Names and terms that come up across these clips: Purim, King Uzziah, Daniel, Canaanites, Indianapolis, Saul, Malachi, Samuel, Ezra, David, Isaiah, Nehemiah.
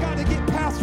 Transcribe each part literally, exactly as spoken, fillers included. got to get past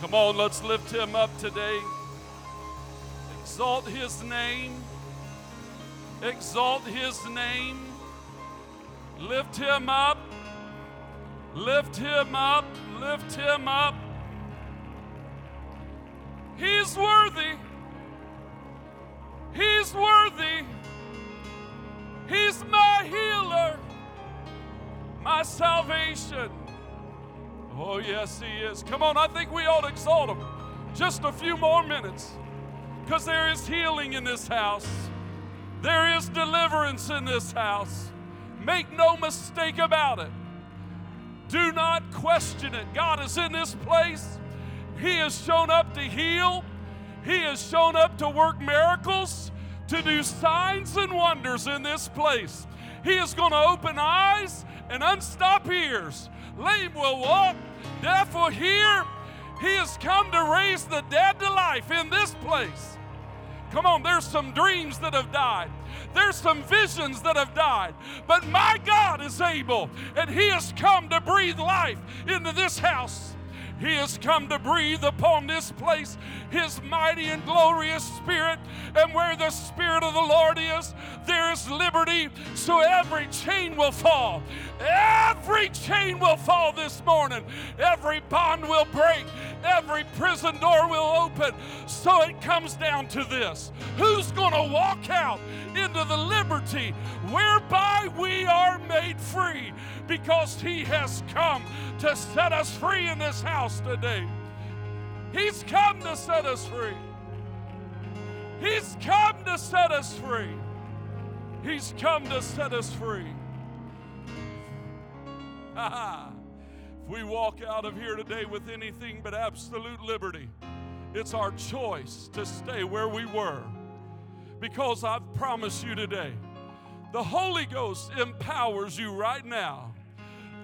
Come on, let's lift him up today. Exalt his name. Exalt his name. Lift him up. Lift him up. Lift him up. He's worthy. He's worthy. He's my healer. My salvation. Oh, yes, he is. Come on, I think we ought to exalt him. Just a few more minutes, because there is healing in this house. There is deliverance in this house. Make no mistake about it. Do not question it. God is in this place. He has shown up to heal. He has shown up to work miracles, to do signs and wonders in this place. He is going to open eyes and unstop ears. Lame will walk, deaf will hear. He has come to raise the dead to life in this place. Come on, there's some dreams that have died. There's some visions that have died. But my God is able, and he has come to breathe life into this house. He has come to breathe upon this place his mighty and glorious spirit. And where the spirit of the Lord is, there is liberty. So every chain will fall. Every chain will fall this morning. Every bond will break. Every prison door will open. So it comes down to this. Who's going to walk out into the liberty whereby we are made free? Because he has come to set us free in this house today. He's come to set us free. He's come to set us free. He's come to set us free. If we walk out of here today with anything but absolute liberty, it's our choice to stay where we were. Because I promise you today, the Holy Ghost empowers you right now.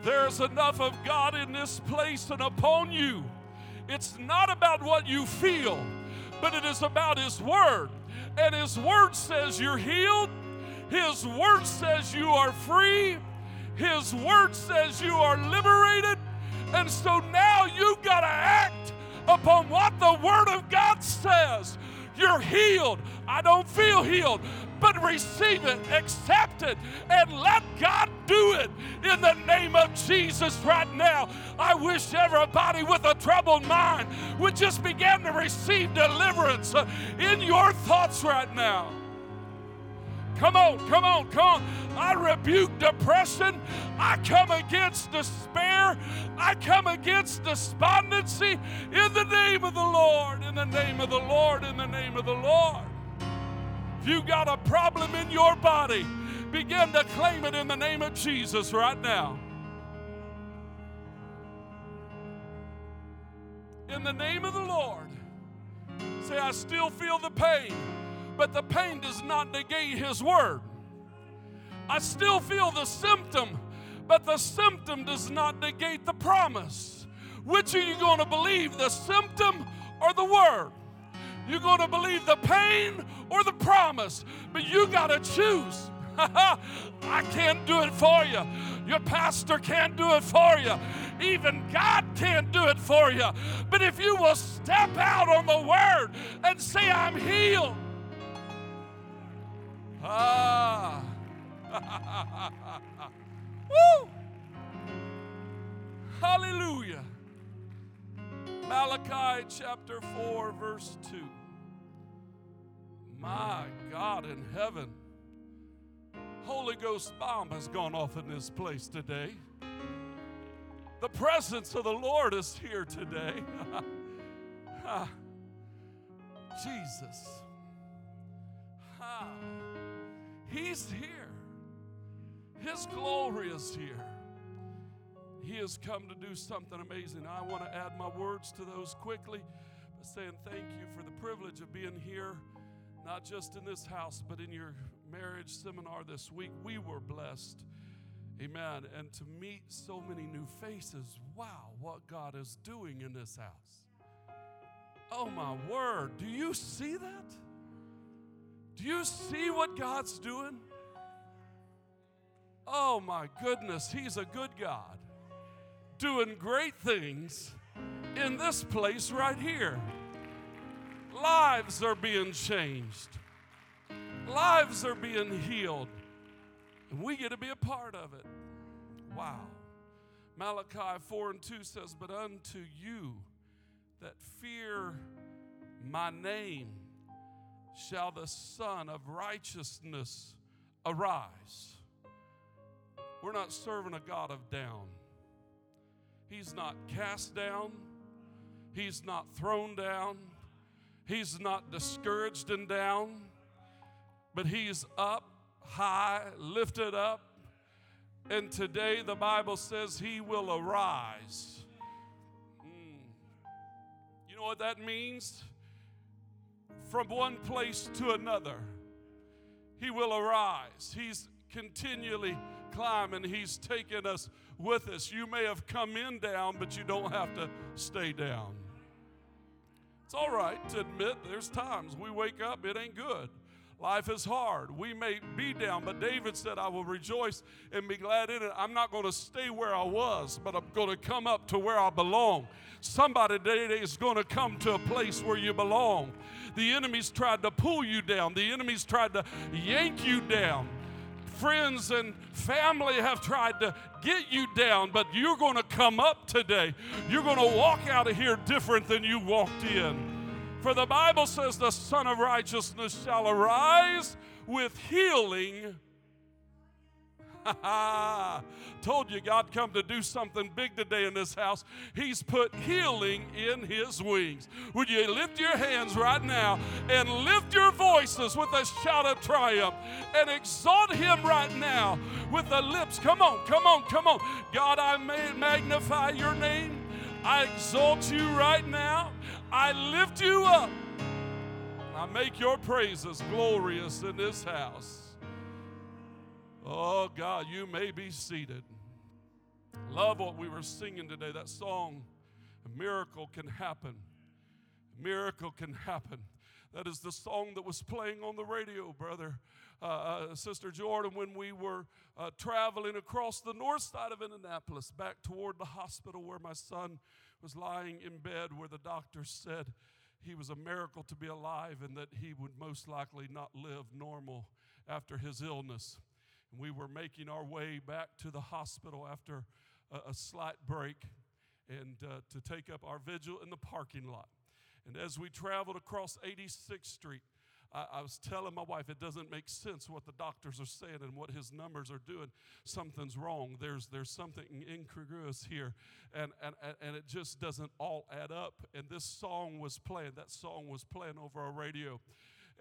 There's enough of God in this place and upon you. It's not about what you feel, but it is about his word. And his word says you're healed. His word says you are free. His word says you are liberated. And so now you've got to act upon what the word of God says. You're healed. I don't feel healed. But receive it, accept it, and let God do it in the name of Jesus right now. I wish everybody with a troubled mind would just begin to receive deliverance in your thoughts right now. Come on, come on, come on. I rebuke depression. I come against despair. I come against despondency in the name of the Lord, in the name of the Lord, in the name of the Lord. If you got a problem in your body, begin to claim it in the name of Jesus right now. In the name of the Lord. Say, I still feel the pain, but the pain does not negate his word. I still feel the symptom, but the symptom does not negate the promise. Which are you going to believe, the symptom or the word? You're going to believe the pain or the promise, but you got to choose. I can't do it for you. Your pastor can't do it for you. Even God can't do it for you. But if you will step out on the word and say, I'm healed. Ah. Woo! Hallelujah. Malachi chapter four, verse two. My God in heaven, Holy Ghost bomb has gone off in this place today. The presence of the Lord is here today. Jesus. Ha. He's here. His glory is here. He has come to do something amazing. I want to add my words to those quickly by saying thank you for the privilege of being here, not just in this house, but in your marriage seminar this week. We were blessed. Amen. And to meet so many new faces. Wow, what God is doing in this house. Oh, my word. Do you see that? Do you see what God's doing? Oh, my goodness. He's a good God, doing great things in this place right here. Lives are being changed. Lives are being healed. And we get to be a part of it. Wow. Malachi four and two says, but unto you that fear my name shall the Son of Righteousness arise. We're not serving a God of down. He's not cast down. He's not thrown down. He's not discouraged and down. But he's up, high, lifted up. And today the Bible says he will arise. Mm. You know what that means? From one place to another, he will arise. He's continually climbing. He's taking us with us. You may have come in down, but you don't have to stay down. It's all right to admit there's times we wake up, it ain't good. Life is hard. We may be down, but David said, I will rejoice and be glad in it. I'm not going to stay where I was, but I'm going to come up to where I belong. Somebody today is going to come to a place where you belong. The enemy's tried to pull you down. The enemy's tried to yank you down. Friends and family have tried to get you down, but you're going to come up today. You're going to walk out of here different than you walked in. For the Bible says the Son of Righteousness shall arise with healing. Told you God come to do something big today in this house. He's put healing in his wings. Would you lift your hands right now and lift your voices with a shout of triumph and exalt him right now with the lips. Come on, come on, come on. God, I magnify your name. I exalt you right now. I lift you up. I make your praises glorious in this house. Oh, God, you may be seated. Love what we were singing today, that song, A Miracle Can Happen. A miracle can happen. That is the song that was playing on the radio, brother, uh, uh, Sister Jordan, when we were uh, traveling across the north side of Indianapolis back toward the hospital where my son was lying in bed, where the doctor said he was a miracle to be alive and that he would most likely not live normal after his illness. We were making our way back to the hospital after a, a slight break and uh, to take up our vigil in the parking lot. And as we traveled across eighty-sixth Street, I, I was telling my wife, it doesn't make sense what the doctors are saying and what his numbers are doing. Something's wrong. There's there's something incongruous here. And, and, and it just doesn't all add up. And this song was playing. That song was playing over our radio.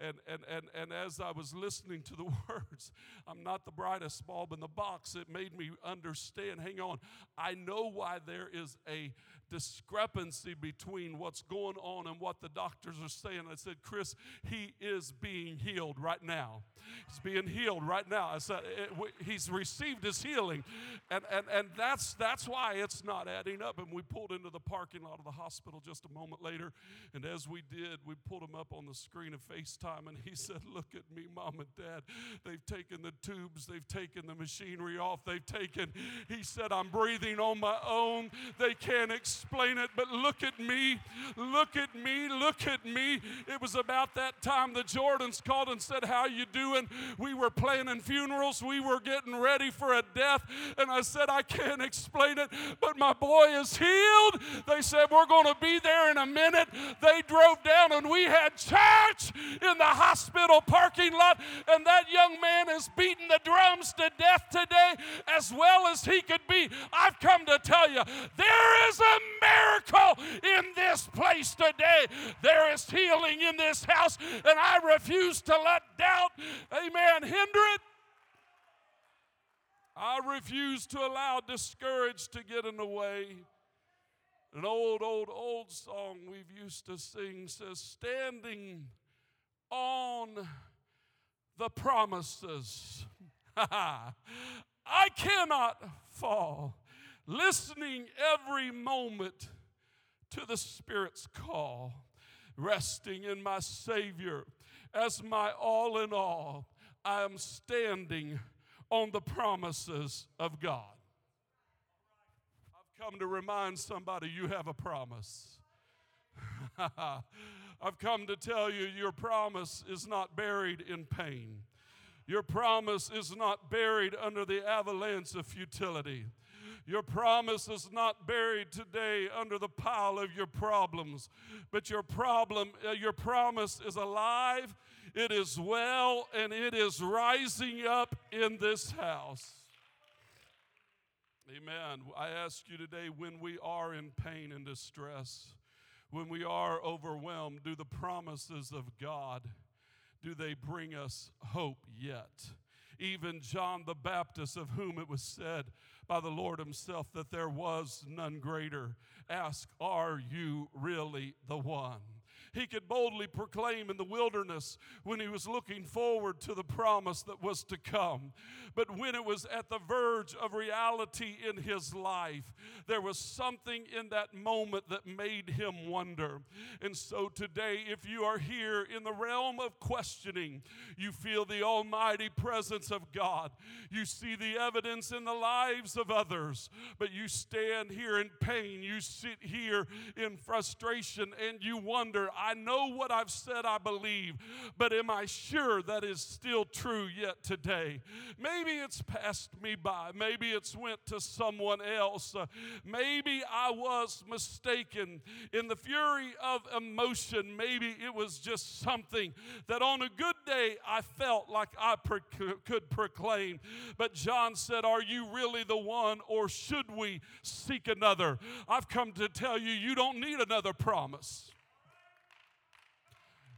And, and and and as I was listening to the words, I'm not the brightest bulb in the box, it made me understand, hang on, I know why there is a discrepancy between what's going on and what the doctors are saying. I said, Chris, he is being healed right now. He's being healed right now. I said, it, w- he's received his healing. And, and, and that's, that's why it's not adding up. And we pulled into the parking lot of the hospital just a moment later. And as we did, we pulled him up on the screen of FaceTime. time, and he said, look at me, mom and dad. They've taken the tubes. They've taken the machinery off. They've taken, he said, I'm breathing on my own. They can't explain it, but look at me. Look at me. Look at me. It was about that time the Jordans called and said, how you doing? We were planning funerals. We were getting ready for a death, and I said, I can't explain it, but my boy is healed. They said, we're going to be there in a minute. They drove down, and we had church in the hospital parking lot, and that young man is beating the drums to death today as well as he could be. I've come to tell you, there is a miracle in this place today. There is healing in this house, and I refuse to let doubt, amen, hinder it. I refuse to allow discouragement to get in the way. An old, old, old song we've used to sing says, standing on the promises. I cannot fall. Listening every moment to the Spirit's call. Resting in my Savior as my all in all. I am standing on the promises of God. I've come to remind somebody you have a promise. I've come to tell you your promise is not buried in pain. Your promise is not buried under the avalanche of futility. Your promise is not buried today under the pile of your problems. But your problem, uh, your promise is alive. It is well, and it is rising up in this house. Amen. I ask you today, when we are in pain and distress, when we are overwhelmed, do the promises of God, do they bring us hope yet? Even John the Baptist, of whom it was said by the Lord himself that there was none greater, asked, are you really the one? He could boldly proclaim in the wilderness when he was looking forward to the promise that was to come. But when it was at the verge of reality in his life, there was something in that moment that made him wonder. And so today, if you are here in the realm of questioning, you feel the almighty presence of God. You see the evidence in the lives of others, but you stand here in pain. You sit here in frustration, and you wonder, I know what I've said I believe, but am I sure that is still true yet today? Maybe it's passed me by. Maybe it's went to someone else. Uh, maybe I was mistaken. In the fury of emotion, maybe it was just something that on a good day I felt like I pro- could proclaim. But John said, are you really the one, or should we seek another? I've come to tell you, you don't need another promise.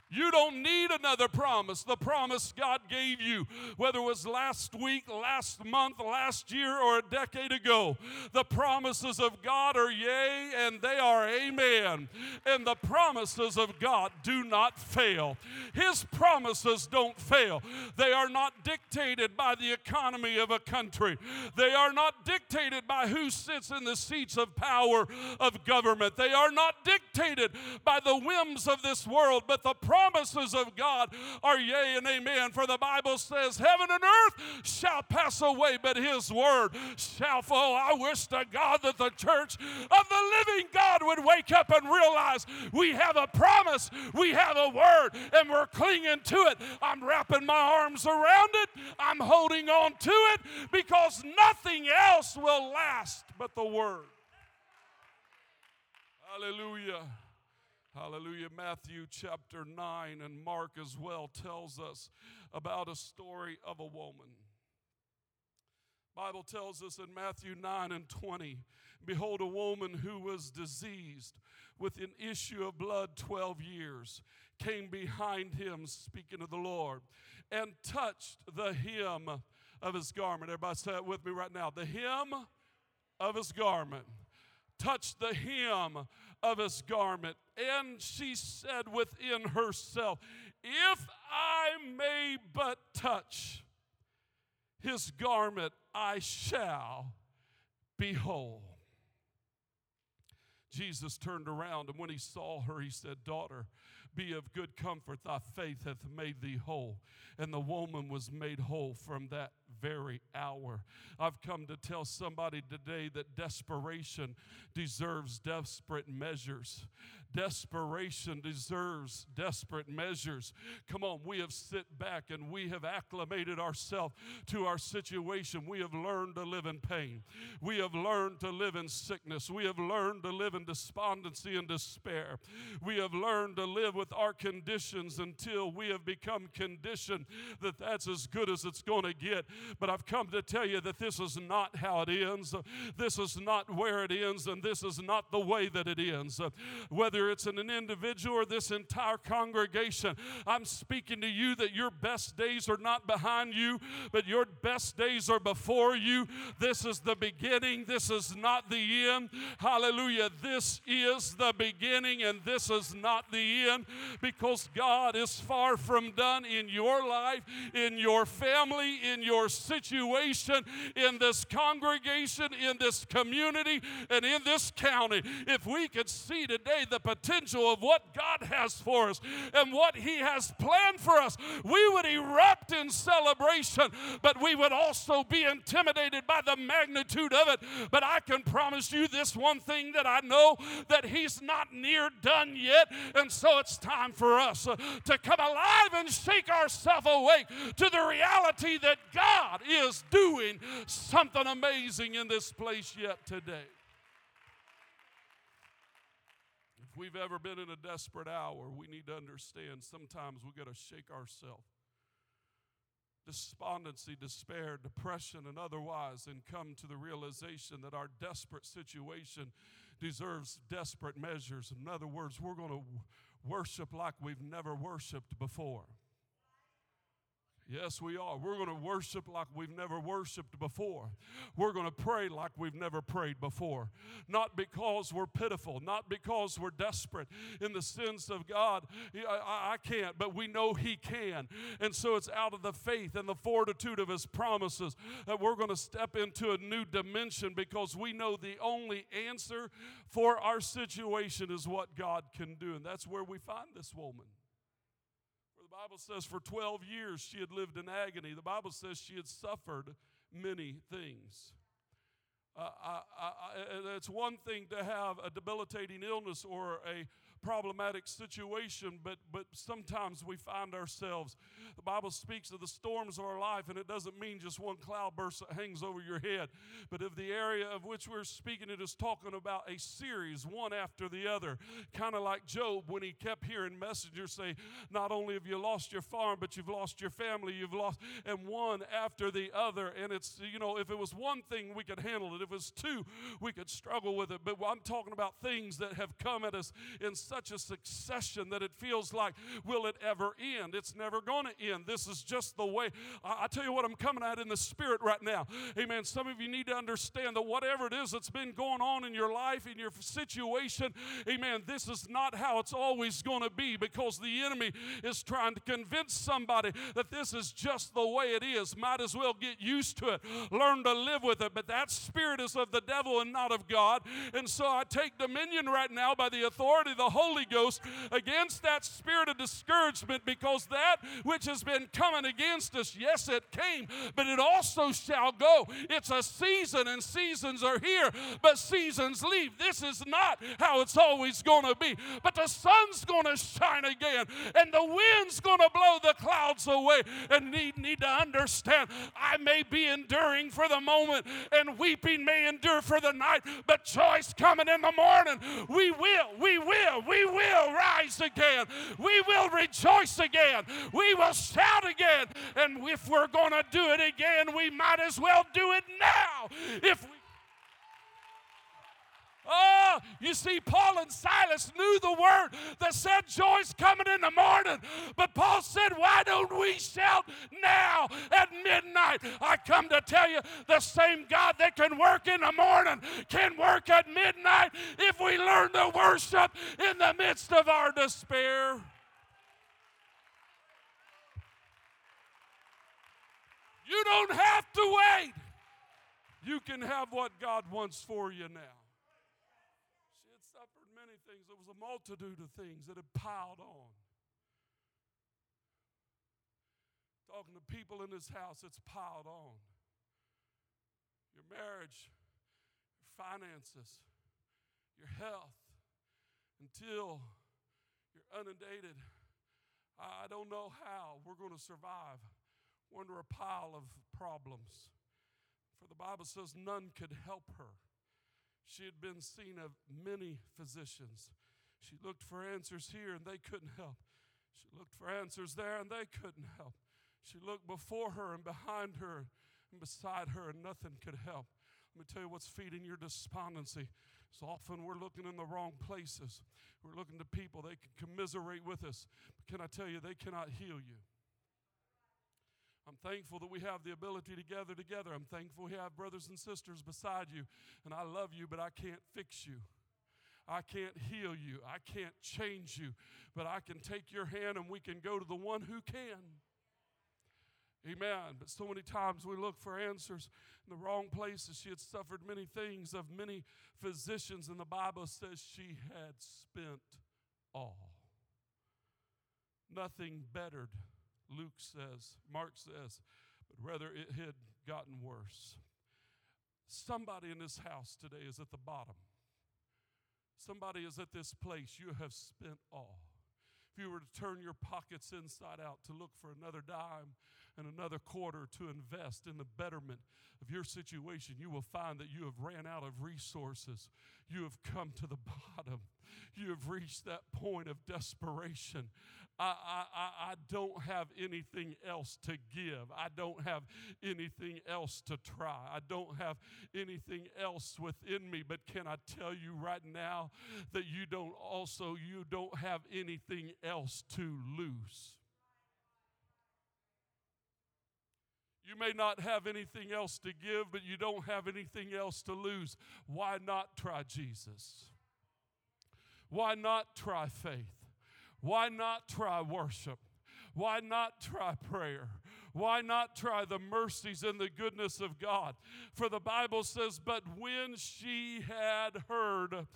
You don't need another promise. The promise God gave you, whether it was last week, last month, last year, or a decade ago, the promises of God are yea and they are amen. And the promises of God do not fail. His promises don't fail. They are not dictated by the economy of a country. They are not dictated by who sits in the seats of power of government. They are not dictated by the whims of this world, but the promises promises of God are yea and amen. For the Bible says, heaven and earth shall pass away, but his word shall fall. I wish to God that the church of the living God would wake up and realize we have a promise, we have a word, and we're clinging to it. I'm wrapping my arms around it. I'm holding on to it because nothing else will last but the word. Hallelujah. Hallelujah. Matthew chapter nine and Mark as well tells us about a story of a woman. The Bible tells us in Matthew nine and twenty, behold, a woman who was diseased with an issue of blood twelve years came behind him, speaking of the Lord, and touched the hem of his garment. Everybody say it with me right now. The hem of his garment. Touched the hem of his garment. And she said within herself, if I may but touch his garment, I shall be whole. Jesus turned around, and when he saw her, he said, daughter, Be of good comfort, thy faith hath made thee whole. And the woman was made whole from that very hour. I've come to tell somebody today that desperation deserves desperate measures. Desperation deserves desperate measures. Come on, we have sit back and we have acclimated ourselves to our situation. We have learned to live in pain. We have learned to live in sickness. We have learned to live in despondency and despair. We have learned to live with our conditions until we have become conditioned that that's as good as it's going to get. But I've come to tell you that this is not how it ends. This is not where it ends, and this is not the way that it ends. Whether it's in an individual or this entire congregation, I'm speaking to you that your best days are not behind you, but your best days are before you. This is the beginning. This is not the end. Hallelujah. This is the beginning, and this is not the end, because God is far from done in your life, in your family, in your situation, in this congregation, in this community, and in this county. If we could see today the potential of what God has for us and what He has planned for us, we would erupt in celebration, but we would also be intimidated by the magnitude of it. But I can promise you this one thing that I know, that He's not near done yet, and so it's time for us to come alive and shake ourselves awake to the reality that God is doing something amazing in this place yet today. If we've ever been in a desperate hour, we need to understand sometimes we've got to shake ourselves. Despondency, despair, depression, and otherwise, and come to the realization that our desperate situation deserves desperate measures. In other words, we're going to worship like we've never worshiped before. Yes, we are. We're going to worship like we've never worshiped before. We're going to pray like we've never prayed before. Not because we're pitiful, not because we're desperate in the sense of God, I, I can't, but we know He can. And so it's out of the faith and the fortitude of His promises that we're going to step into a new dimension, because we know the only answer for our situation is what God can do. And that's where we find this woman. The Bible says for twelve years she had lived in agony. The Bible says she had suffered many things. Uh, I, I, I, it's one thing to have a debilitating illness or a problematic situation, but but sometimes we find ourselves, the Bible speaks of the storms of our life, and it doesn't mean just one cloudburst that hangs over your head, but of the area of which we're speaking, it is talking about a series, one after the other, kind of like Job, when he kept hearing messengers say, not only have you lost your farm, but you've lost your family, you've lost, and one after the other. And it's, you know, if it was one thing, we could handle it. If it was two, we could struggle with it, but I'm talking about things that have come at us in such a succession that it feels like, will it ever end? It's never going to end. This is just the way. I, I tell you what, I'm coming at in the spirit right now. Amen. Some of you need to understand that whatever it is that's been going on in your life, in your situation, amen, this is not how it's always going to be, because the enemy is trying to convince somebody that this is just the way it is. Might as well get used to it. Learn to live with it. But that spirit is of the devil and not of God. And so I take dominion right now by the authority of the Holy Ghost against that spirit of discouragement, because that which has been coming against us, yes, it came, but it also shall go. It's a season, and seasons are here, but seasons leave. This is not how it's always going to be, but the sun's going to shine again, and the wind's going to blow the clouds away. And you need, need to understand, I may be enduring for the moment, and weeping may endure for the night, but joy's coming in the morning. We will, we will. We will rise again. We will rejoice again. We will shout again. And if we're going to do it again, we might as well do it now. If we Oh, you see, Paul and Silas knew the word that said joy's coming in the morning. But Paul said, why don't we shout now at midnight? I come to tell you, the same God that can work in the morning can work at midnight if we learn to worship in the midst of our despair. You don't have to wait. You can have what God wants for you now. Things. There was a multitude of things that had piled on. talking to people in this house, it's piled on. Your marriage, your finances, your health, until you're inundated. I don't know how we're going to survive under a pile of problems. For the Bible says none could help her. She had been seen of many physicians. She looked for answers here and they couldn't help. She looked for answers there and they couldn't help. She looked before her and behind her and beside her and nothing could help. Let me tell you what's feeding your despondency. So often we're looking in the wrong places. We're looking to people. They can commiserate with us. But can I tell you, they cannot heal you. I'm thankful that we have the ability to gather together. I'm thankful we have brothers and sisters beside you. And I love you, but I can't fix you. I can't heal you. I can't change you. But I can take your hand and we can go to the one who can. Amen. But so many times we look for answers in the wrong places. She had suffered many things of many physicians, and the Bible says she had spent all. Nothing bettered, Luke says, Mark says, but rather it had gotten worse. Somebody in this house today is at the bottom. Somebody is at this place. You have spent all. If you were to turn your pockets inside out to look for another dime and another quarter to invest in the betterment of your situation, you will find that you have ran out of resources. You have come to the bottom. You have reached that point of desperation. I, I, I don't have anything else to give. I don't have anything else to try. I don't have anything else within me. But can I tell you right now that you don't also, you don't have anything else else to lose. You may not have anything else to give, but you don't have anything else to lose. Why not try Jesus? Why not try faith? Why not try worship? Why not try prayer? Why not try the mercies and the goodness of God? For the Bible says, but when she had heard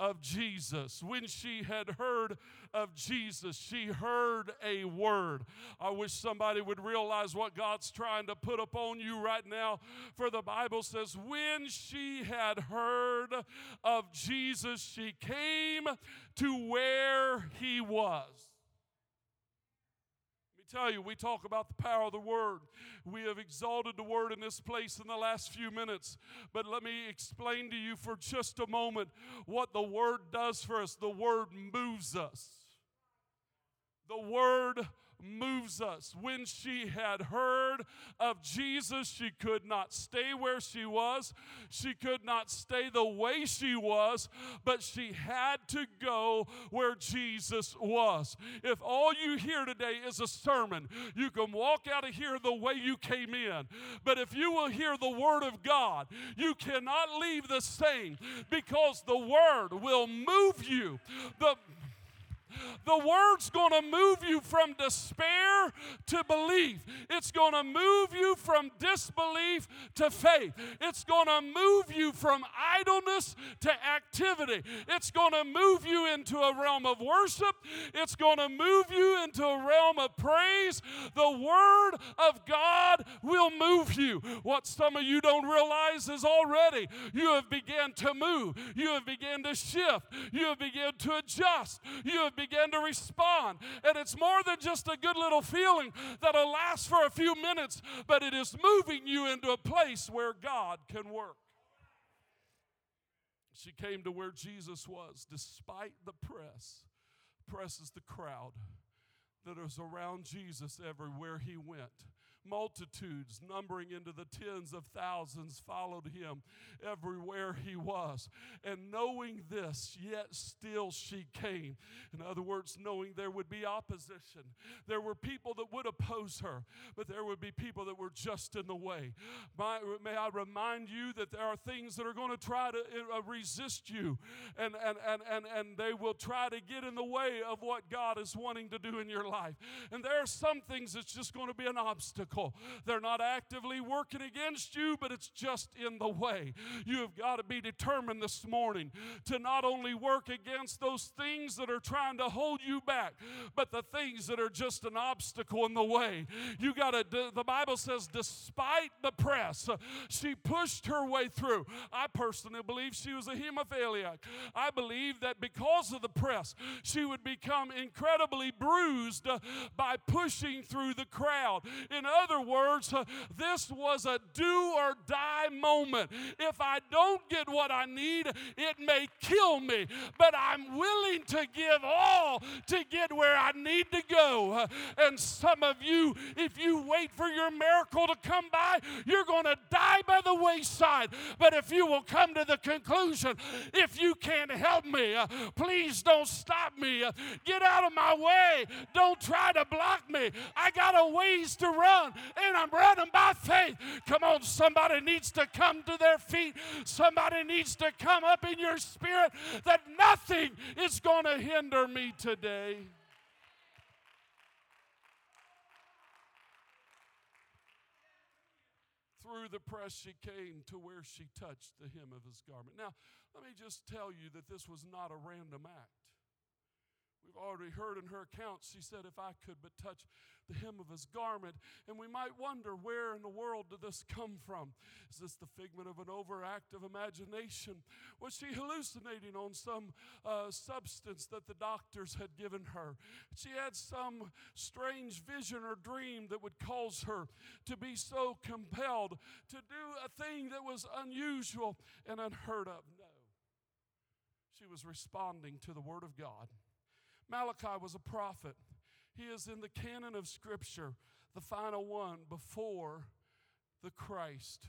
of Jesus. When she had heard of Jesus, she heard a word. I wish somebody would realize what God's trying to put upon you right now. For the Bible says, when she had heard of Jesus, she came to where he was. Tell you, we talk about the power of the Word. We have exalted the Word in this place in the last few minutes. But let me explain to you for just a moment what the Word does for us. The Word moves us. The Word moves us. When she had heard of Jesus, she could not stay where she was. She could not stay the way she was, but she had to go where Jesus was. If all you hear today is a sermon, you can walk out of here the way you came in. But if you will hear the Word of God, you cannot leave the same because the Word will move you. The The Word's going to move you from despair to belief. It's going to move you from disbelief to faith. It's going to move you from idleness to activity. It's going to move you into a realm of worship. It's going to move you into a realm of praise. The Word of God will move you. What some of you don't realize is already you have begun to move. You have begun to shift. You have begun to adjust. You have begun Begin to respond. And it's more than just a good little feeling that'll last for a few minutes, but it is moving you into a place where God can work. She came to where Jesus was, despite the press. Press is the crowd that is around Jesus everywhere he went. Multitudes numbering into the tens of thousands followed him everywhere he was. And knowing this, yet still she came. In other words, knowing there would be opposition. There were people that would oppose her, but there would be people that were just in the way. May I remind you that there are things that are going to try to resist you, and, and, and, and, and they will try to get in the way of what God is wanting to do in your life. And there are some things that's just going to be an obstacle. obstacle. They're not actively working against you, but it's just in the way. You have got to be determined this morning to not only work against those things that are trying to hold you back, but the things that are just an obstacle in the way. You got to, the Bible says, despite the press, she pushed her way through. I personally believe she was a hemophiliac. I believe that because of the press, she would become incredibly bruised by pushing through the crowd. In other words, this was a do or die moment. If I don't get what I need, it may kill me, but I'm willing to give all to get where I need to go. And some of you, if you wait for your miracle to come by, you're going to die by the wayside. But if you will come to the conclusion, if you can't help me, please don't stop me. Get out of my way. Don't try to block me. I got a ways to run, and I'm running by faith. Come on, somebody needs to come to their feet. Somebody needs to come up in your spirit that nothing is going to hinder me today. Through the press she came to where she touched the hem of his garment. Now, let me just tell you that this was not a random act. We've already heard in her account, she said, if I could but touch the hem of his garment. And we might wonder, where in the world did this come from? Is this the figment of an overactive imagination? Was she hallucinating on some uh, substance that the doctors had given her? She had some strange vision or dream that would cause her to be so compelled to do a thing that was unusual and unheard of. No. She was responding to the Word of God. Malachi was a prophet. He is in the canon of Scripture, the final one before the Christ.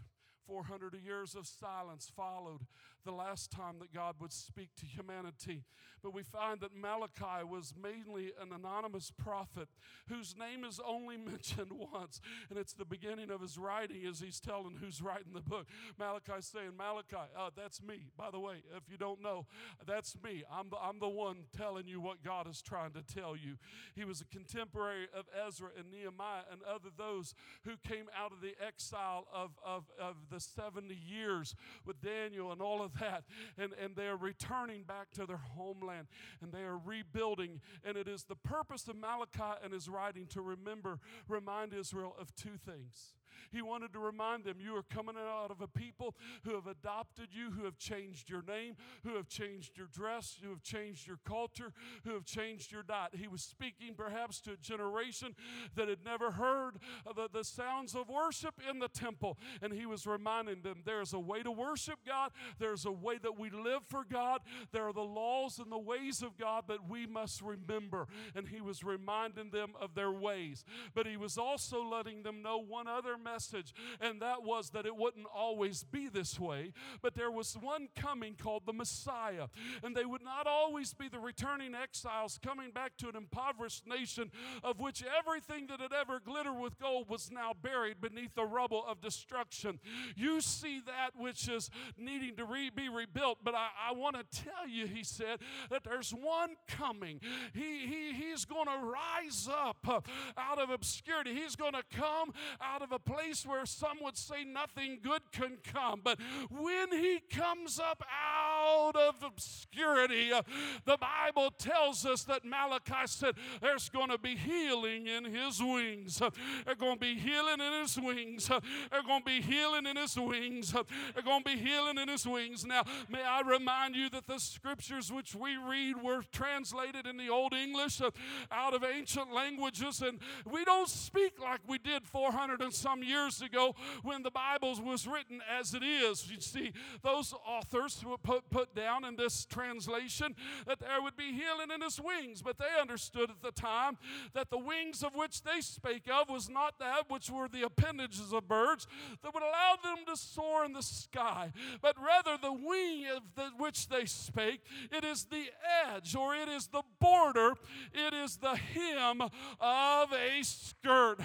four hundred years of silence followed the last time that God would speak to humanity. But we find that Malachi was mainly an anonymous prophet whose name is only mentioned once. And it's the beginning of his writing as he's telling who's writing the book. Malachi's saying, Malachi, uh, that's me. By the way, if you don't know, that's me. I'm the, I'm the one telling you what God is trying to tell you. He was a contemporary of Ezra and Nehemiah and other those who came out of the exile of, of, of the seventy years with Daniel and all of that, and, and they are returning back to their homeland, and they are rebuilding, and it is the purpose of Malachi and his writing to remember, remind Israel of two things. He wanted to remind them, you are coming out of a people who have adopted you, who have changed your name, who have changed your dress, who have changed your culture, who have changed your diet. He was speaking perhaps to a generation that had never heard the, the sounds of worship in the temple. And he was reminding them, there's a way to worship God. There's a way that we live for God. There are the laws and the ways of God that we must remember. And he was reminding them of their ways. But he was also letting them know one other message, and that was that it wouldn't always be this way, but there was one coming called the Messiah, and they would not always be the returning exiles coming back to an impoverished nation of which everything that had ever glittered with gold was now buried beneath the rubble of destruction. You see that which is needing to re- be rebuilt, but I, I want to tell you, he said, that there's one coming. He, he, he's going to rise up out of obscurity. He's going to come out of a place place where some would say nothing good can come. But when he comes up out of obscurity, uh, the Bible tells us that Malachi said there's going to be healing in his wings. Uh, there's going to be healing in his wings. Uh, there's going to be healing in his wings. Uh, there's going to be healing in his wings. Now, may I remind you that the scriptures which we read were translated in the Old English uh, out of ancient languages, and we don't speak like we did four hundred and some years ago when the Bible was written as it is. You see, those authors put, put down in this translation that there would be healing in his wings, but they understood at the time that the wings of which they spake of was not that which were the appendages of birds that would allow them to soar in the sky, but rather the wing of the, which they spake, it is the edge, or it is the border, it is the hem of a skirt.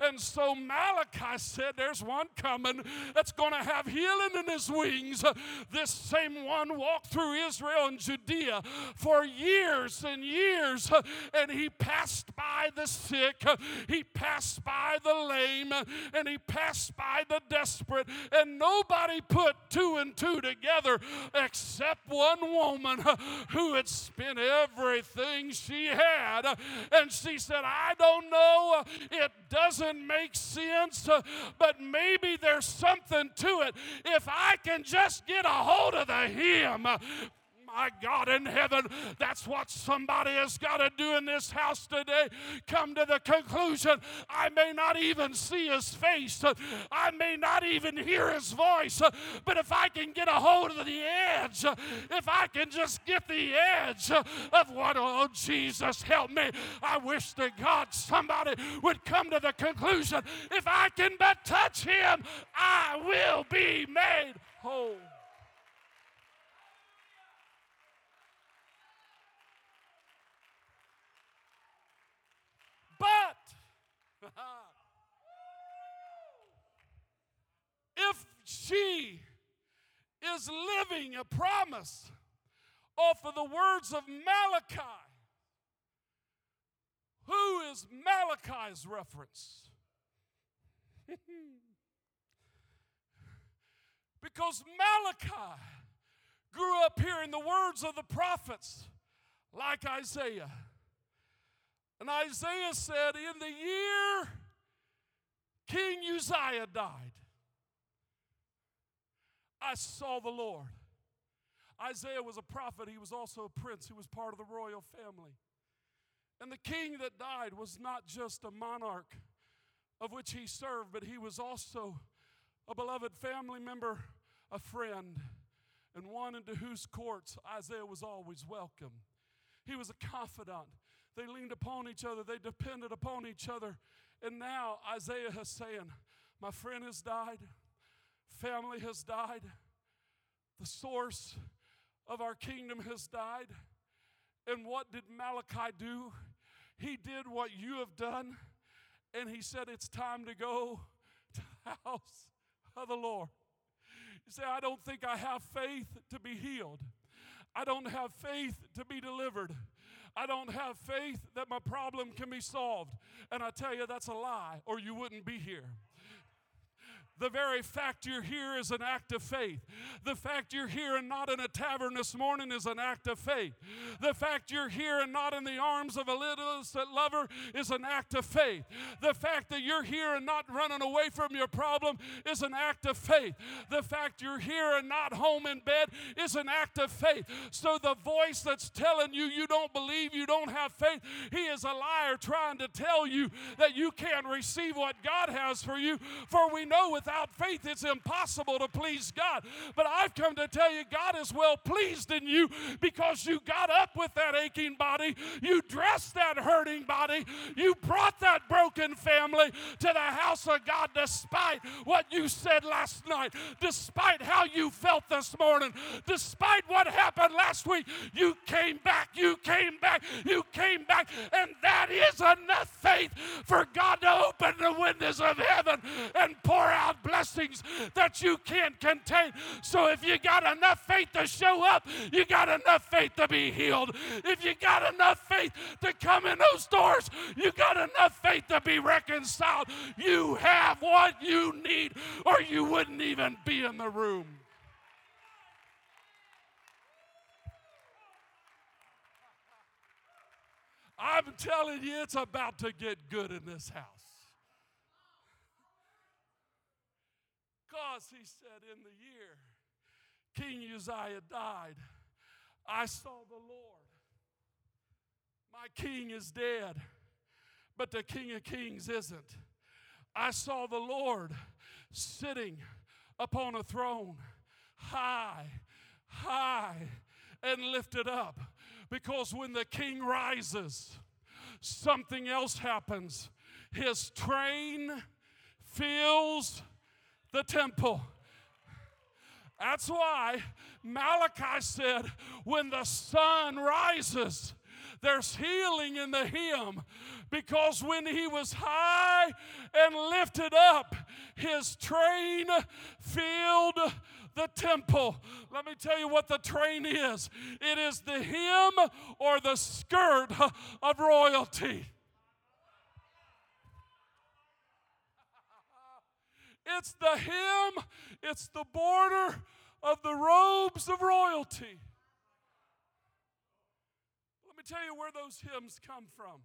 And so Malachi I said, there's one coming that's going to have healing in his wings. This same one Satan walked through Israel and Judea for years and years, and he passed by the sick, he passed by the lame, and he passed by the desperate, and nobody put two and two together except one woman who had spent everything she had, and she said, I don't know, it doesn't make sense, but maybe there's something to it. If I can just get a hold of the hem. My God in heaven, that's what somebody has got to do in this house today. Come to the conclusion, I may not even see his face. I may not even hear his voice. But if I can get a hold of the edge, if I can just get the edge of what, oh, Jesus, help me. I wish to God somebody would come to the conclusion, if I can but touch him, I will be made whole. But if she is living a promise off of the words of Malachi, who is Malachi's reference? Because Malachi grew up hearing the words of the prophets like Isaiah. And Isaiah said, in the year King Uzziah died, I saw the Lord. Isaiah was a prophet. He was also a prince. He was part of the royal family. And the king that died was not just a monarch of which he served, but he was also a beloved family member, a friend, and one into whose courts Isaiah was always welcome. He was a confidant. They leaned upon each other. They depended upon each other. And now Isaiah is saying, my friend has died. Family has died. The source of our kingdom has died. And what did Malachi do? He did what you have done. And he said, it's time to go to the house of the Lord. You say, I don't think I have faith to be healed. I don't have faith to be delivered. I don't have faith that my problem can be solved. And I tell you, that's a lie, or you wouldn't be here. The very fact you're here is an act of faith. The fact you're here and not in a tavern this morning is an act of faith. The fact you're here and not in the arms of a illicit lover is an act of faith. The fact that you're here and not running away from your problem is an act of faith. The fact you're here and not home in bed is an act of faith. So the voice that's telling you you don't believe, you don't have faith, he is a liar trying to tell you that you can't receive what God has for you. For we know with Without faith, it's impossible to please God. But I've come to tell you, God is well pleased in you because you got up with that aching body. You dressed that hurting body. You brought that broken family to the house of God despite what you said last night, despite how you felt this morning, despite what happened last week. You came back, you came back, you came back. And that is enough faith for God to open the windows of heaven and pour out blessings that you can't contain. So if you got enough faith to show up, you got enough faith to be healed. If you got enough faith to come in those doors, you got enough faith to be reconciled. You have what you need, or you wouldn't even be in the room. I'm telling you, it's about to get good in this house. Because he said, in the year King Uzziah died, I saw the Lord. My king is dead, but the King of Kings isn't. I saw the Lord sitting upon a throne, high, high, and lifted up. Because when the king rises, something else happens. His train fills the temple. That's why Malachi said, when the sun rises, there's healing in the hymn, because when he was high and lifted up, His train filled the temple. Let me tell you what the train is. It is the hem or the skirt of royalty. It's the hem, it's the border of the robes of royalty. Let me tell you where those hymns come from.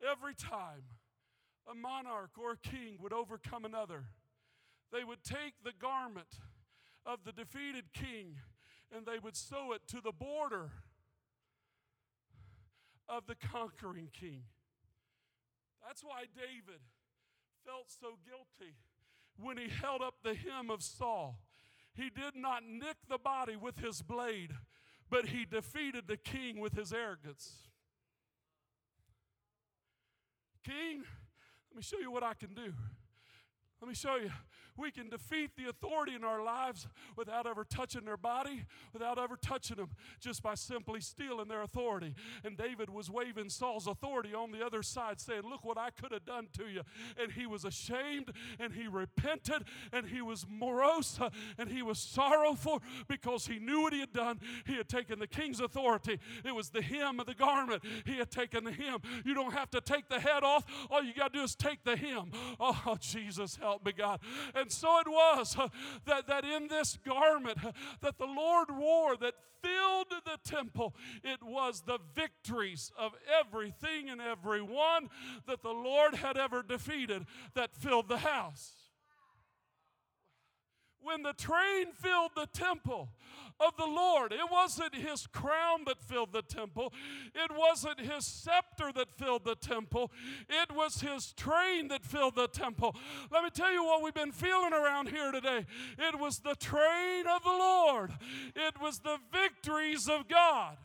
Every time a monarch or a king would overcome another, they would take the garment of the defeated king and they would sew it to the border of the conquering king. That's why David felt so guilty when he held up the hem of Saul. He did not nick the body with his blade, but he defeated the king with his arrogance. King, let me show you what I can do. Let me show you. We can defeat the authority in our lives without ever touching their body, without ever touching them, just by simply stealing their authority. And David was waving Saul's authority on the other side, saying, look what I could have done to you. And he was ashamed, and he repented, and he was morose, and he was sorrowful because he knew what he had done. He had taken the king's authority. It was the hem of the garment. He had taken the hem. You don't have to take the head off. All you got to do is take the hem. Oh, Jesus, help me, God. And And so it was uh, that, that in this garment uh, that the Lord wore that filled the temple, it was the victories of everything and everyone that the Lord had ever defeated that filled the house. When the train filled the temple of the Lord, it wasn't his crown that filled the temple. It wasn't his scepter that filled the temple. It was his train that filled the temple. Let me tell you what we've been feeling around here today. It was the train of the Lord. It was the victories of God.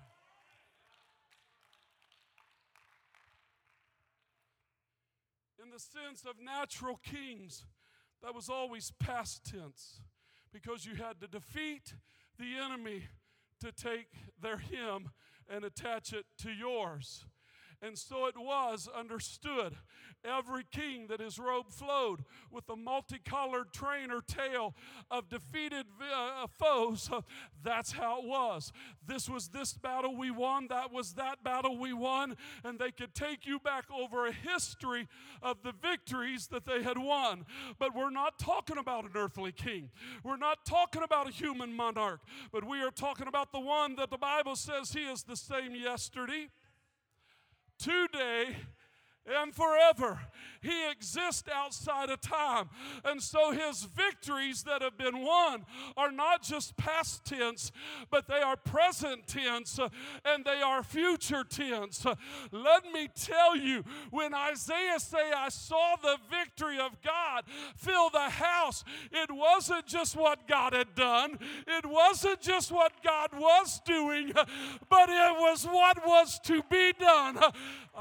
In the sense of natural kings, that was always past tense, because you had to defeat the enemy to take their hem and attach it to yours. And so it was understood. Every king that his robe flowed with a multicolored train or tail of defeated uh, foes, uh, that's how it was. This was this battle we won, that was that battle we won, and they could take you back over a history of the victories that they had won. But we're not talking about an earthly king. We're not talking about a human monarch, but we are talking about the one that the Bible says he is the same yesterday, today, and forever. He exists outside of time. And so his victories that have been won are not just past tense, but they are present tense, and they are future tense. Let me tell you, when Isaiah say, I saw the victory of God fill the house, it wasn't just what God had done. It wasn't just what God was doing, but it was what was to be done.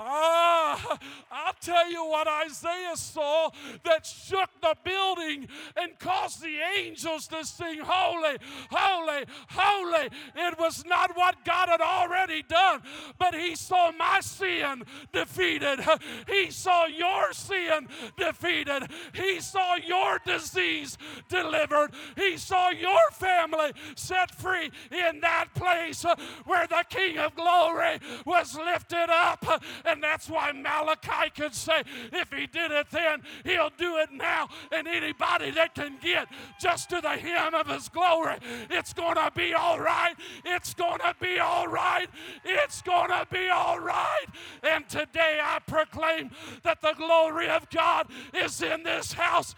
Ah, I'll tell you what Isaiah saw that shook the building and caused the angels to sing, holy, holy, holy. It was not what God had already done, but he saw my sin defeated. He saw your sin defeated. He saw your disease delivered. He saw your family set free in that place where the King of Glory was lifted up. And that's why Malachi I could say, if he did it then, he'll do it now. And anybody that can get just to the hem of his glory, it's going to be all right. It's going to be all right. It's going to be all right. And today I proclaim that the glory of God is in this house,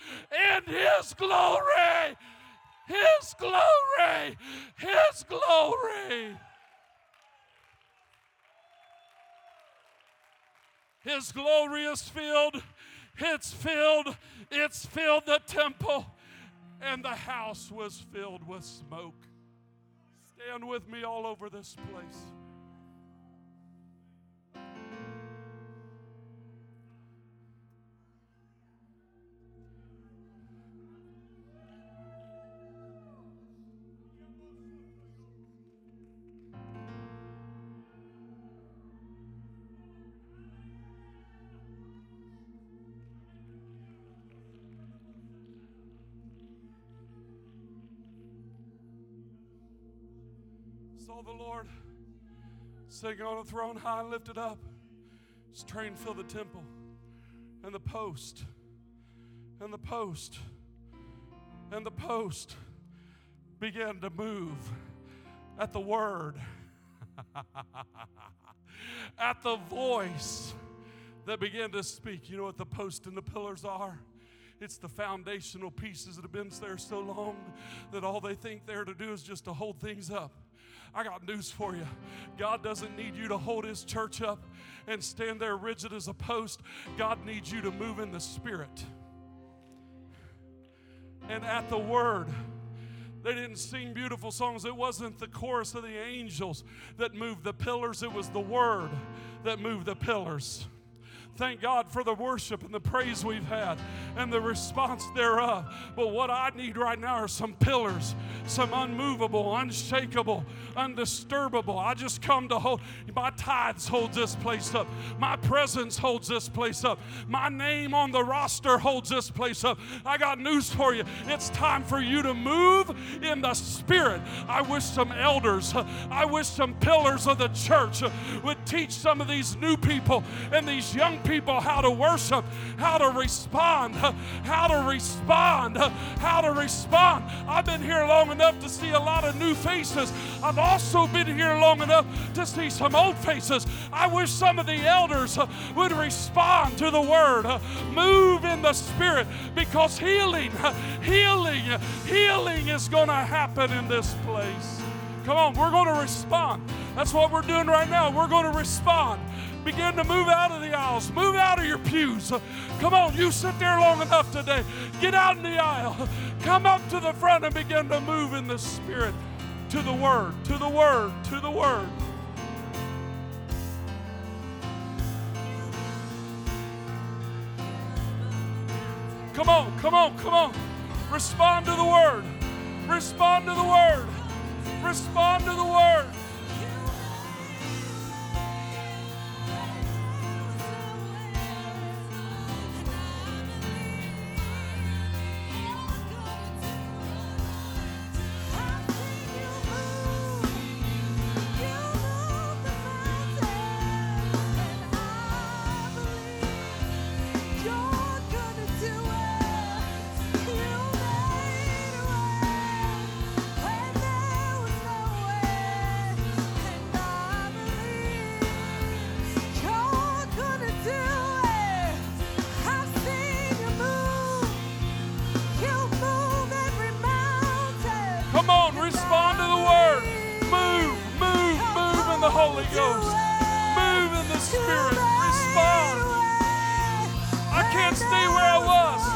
and his glory, his glory, his glory. His glory is filled, it's filled, it's filled the temple, and the house was filled with smoke. Stand with me all over this place. Saw the Lord sitting on a throne high and lifted up. His train filled the temple and the post and the post and the post began to move at the word, at the voice that began to speak. You know what the post and the pillars are? It's the foundational pieces that have been there so long that all they think they're to do is just to hold things up. I got news for you. God doesn't need you to hold his church up and stand there rigid as a post. God needs you to move in the Spirit. And at the Word. They didn't sing beautiful songs. It wasn't the chorus of the angels that moved the pillars. It was the Word that moved the pillars. Thank God for the worship and the praise we've had and the response thereof. But what I need right now are some pillars, some unmovable, unshakable, undisturbable. I just come to hold. My tithes holds this place up. My presence holds this place up. My name on the roster holds this place up. I got news for you. It's time for you to move in the Spirit. I wish some elders, I wish some pillars of the church would teach some of these new people and these young people how to worship, how to respond, how to respond, how to respond. I've been here long enough to see a lot of new faces. I've also been here long enough to see some old faces. I wish some of the elders would respond to the word. Move in the Spirit, because healing, healing, healing is going to happen in this place. Come on, we're going to respond. That's what we're doing right now. We're going to respond. Begin to move out of the aisles. Move out of your pews. Come on, you sit there long enough today. Get out in the aisle. Come up to the front and begin to move in the Spirit. To the Word, to the Word, to the Word. Come on, come on, come on. Respond to the Word. Respond to the Word. Respond to the Word. Spirit, respond. I can't stay where I was.